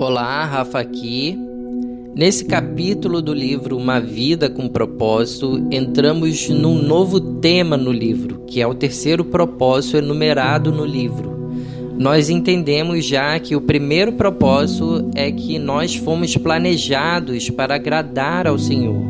Olá, Rafa aqui. Nesse capítulo do livro Uma Vida com Propósito, entramos num novo tema no livro, que é o terceiro propósito enumerado no livro. Nós entendemos já que o primeiro propósito é que nós fomos planejados para agradar ao Senhor.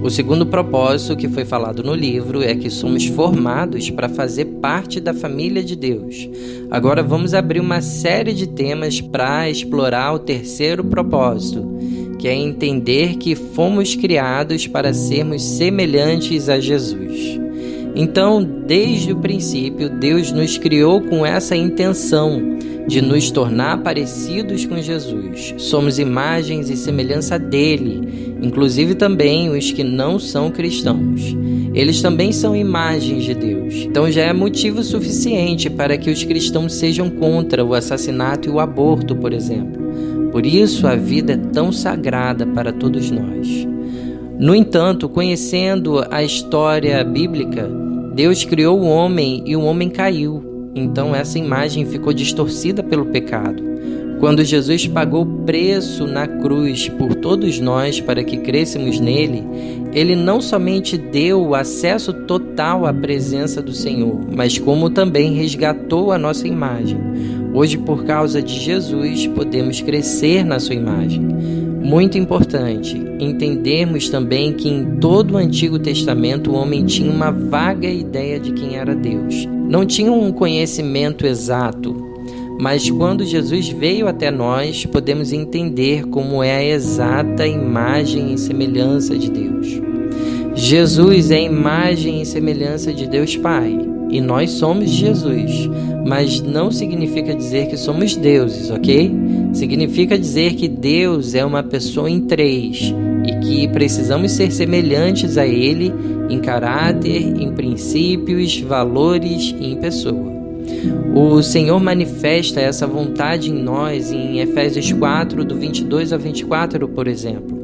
O segundo propósito que foi falado no livro é que somos formados para fazer parte da família de Deus. Agora vamos abrir uma série de temas para explorar o terceiro propósito, que é entender que fomos criados para sermos semelhantes a Jesus. Então, desde o princípio, Deus nos criou com essa intenção de nos tornar parecidos com Jesus. Somos imagens e semelhança dele, inclusive também os que não são cristãos. Eles também são imagens de Deus. Então já é motivo suficiente para que os cristãos sejam contra o assassinato e o aborto, por exemplo. Por isso, a vida é tão sagrada para todos nós. No entanto, conhecendo a história bíblica, Deus criou o homem e o homem caiu. Então, essa imagem ficou distorcida pelo pecado. Quando Jesus pagou o preço na cruz por todos nós para que crêssemos nele, ele não somente deu o acesso total à presença do Senhor, mas como também resgatou a nossa imagem. Hoje, por causa de Jesus, podemos crescer na sua imagem. Muito importante entendermos também que em todo o Antigo Testamento o homem tinha uma vaga ideia de quem era Deus. Não tinha um conhecimento exato, mas quando Jesus veio até nós, podemos entender como é a exata imagem e semelhança de Deus. Jesus é a imagem e semelhança de Deus Pai. E nós somos Jesus, mas não significa dizer que somos deuses, ok? Significa dizer que Deus é uma pessoa em três e que precisamos ser semelhantes a Ele em caráter, em princípios, valores e em pessoa. O Senhor manifesta essa vontade em nós em Efésios 4, do 22 ao 24, por exemplo,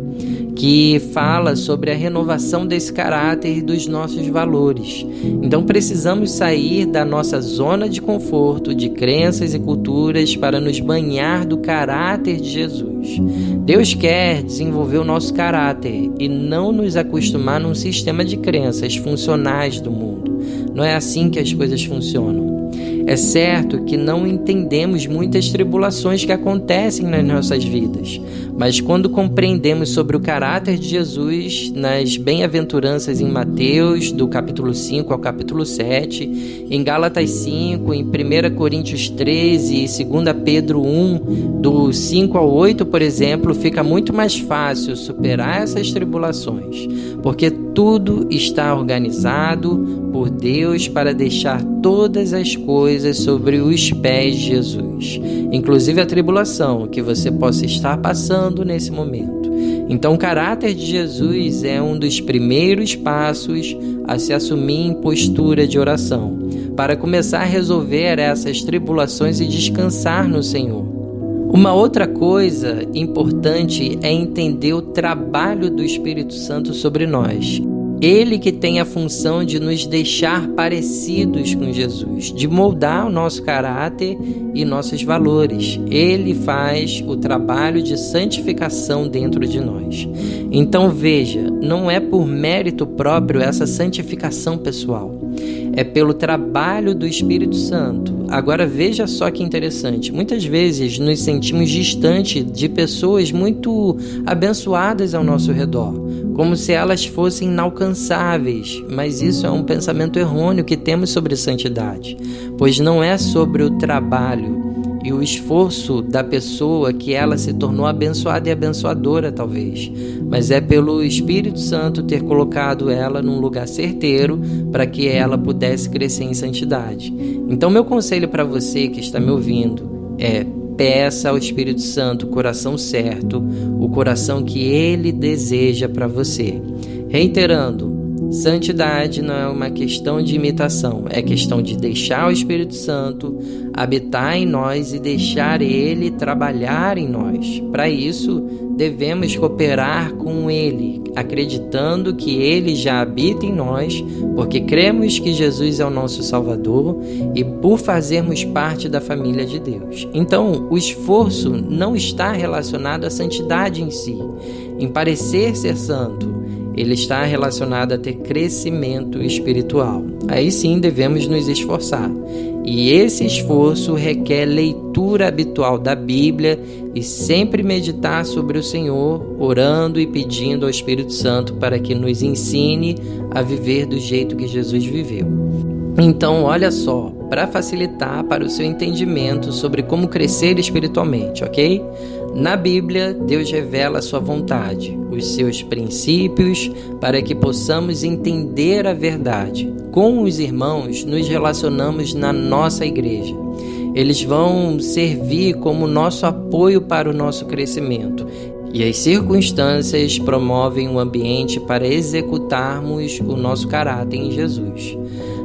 que fala sobre a renovação desse caráter e dos nossos valores. Então precisamos sair da nossa zona de conforto, de crenças e culturas, para nos banhar do caráter de Jesus. Deus quer desenvolver o nosso caráter e não nos acostumar num sistema de crenças funcionais do mundo. Não é assim que as coisas funcionam. É certo que não entendemos muitas tribulações que acontecem nas nossas vidas, mas quando compreendemos sobre o caráter de Jesus nas bem-aventuranças em Mateus, do capítulo 5 ao capítulo 7, em Gálatas 5, em 1 Coríntios 13 e 2 Pedro 1, do 5 ao 8, por exemplo, fica muito mais fácil superar essas tribulações, porque tudo está organizado por Deus para deixar todas as coisas sobre os pés de Jesus, inclusive a tribulação que você possa estar passando nesse momento. Então, o caráter de Jesus é um dos primeiros passos a se assumir em postura de oração, para começar a resolver essas tribulações e descansar no Senhor. Uma outra coisa importante é entender o trabalho do Espírito Santo sobre nós. Ele que tem a função de nos deixar parecidos com Jesus, de moldar o nosso caráter e nossos valores. Ele faz o trabalho de santificação dentro de nós. Então veja, não é por mérito próprio essa santificação pessoal. É pelo trabalho do Espírito Santo. Agora veja só que interessante. Muitas vezes nos sentimos distantes de pessoas muito abençoadas ao nosso redor, como se elas fossem inalcançáveis. Mas isso é um pensamento errôneo que temos sobre santidade, pois não é sobre o trabalho e o esforço da pessoa que ela se tornou abençoada e abençoadora, talvez, mas é pelo Espírito Santo ter colocado ela num lugar certeiro para que ela pudesse crescer em santidade. Então, meu conselho para você que está me ouvindo é: peça ao Espírito Santo o coração certo, o coração que ele deseja para você. Reiterando, Santidade não é uma questão de imitação, é questão de deixar o Espírito Santo habitar em nós e deixar Ele trabalhar em nós. Para isso, devemos cooperar com Ele, acreditando que Ele já habita em nós, porque cremos que Jesus é o nosso Salvador e por fazermos parte da família de Deus. Então, o esforço não está relacionado à santidade em si, em parecer ser santo. Ele está relacionado a ter crescimento espiritual. Aí sim devemos nos esforçar. E esse esforço requer leitura habitual da Bíblia e sempre meditar sobre o Senhor, orando e pedindo ao Espírito Santo para que nos ensine a viver do jeito que Jesus viveu. Então, olha só, para facilitar para o seu entendimento sobre como crescer espiritualmente, ok? Na Bíblia, Deus revela a sua vontade, os seus princípios, para que possamos entender a verdade. Com os irmãos, nos relacionamos na nossa igreja. Eles vão servir como nosso apoio para o nosso crescimento. E as circunstâncias promovem um ambiente para executarmos o nosso caráter em Jesus.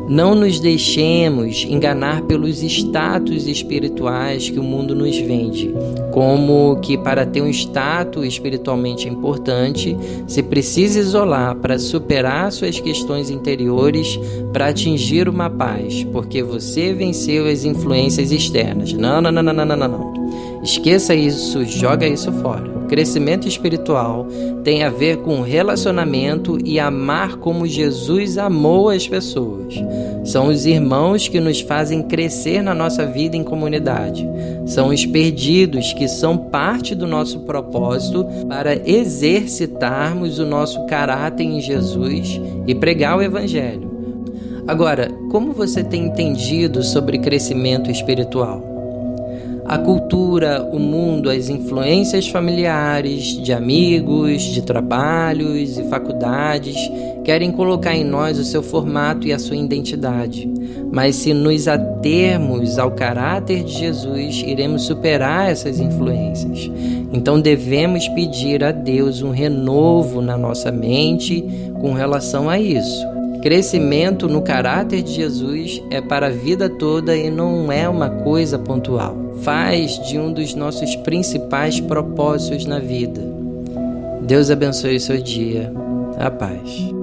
Não nos deixemos enganar pelos status espirituais que o mundo nos vende, como que para ter um status espiritualmente importante, se precisa isolar para superar suas questões interiores para atingir uma paz, porque você venceu as influências externas. Não. Esqueça isso, joga isso fora. Crescimento espiritual tem a ver com relacionamento e amar como Jesus amou as pessoas. São os irmãos que nos fazem crescer na nossa vida em comunidade. São os perdidos que são parte do nosso propósito para exercitarmos o nosso caráter em Jesus e pregar o Evangelho. Agora, como você tem entendido sobre crescimento espiritual? A cultura, o mundo, as influências familiares, de amigos, de trabalhos e faculdades querem colocar em nós o seu formato e a sua identidade. Mas se nos atermos ao caráter de Jesus, iremos superar essas influências. Então devemos pedir a Deus um renovo na nossa mente com relação a isso. Crescimento no caráter de Jesus é para a vida toda e não é uma coisa pontual. Faz de um dos nossos principais propósitos na vida. Deus abençoe o seu dia. A paz.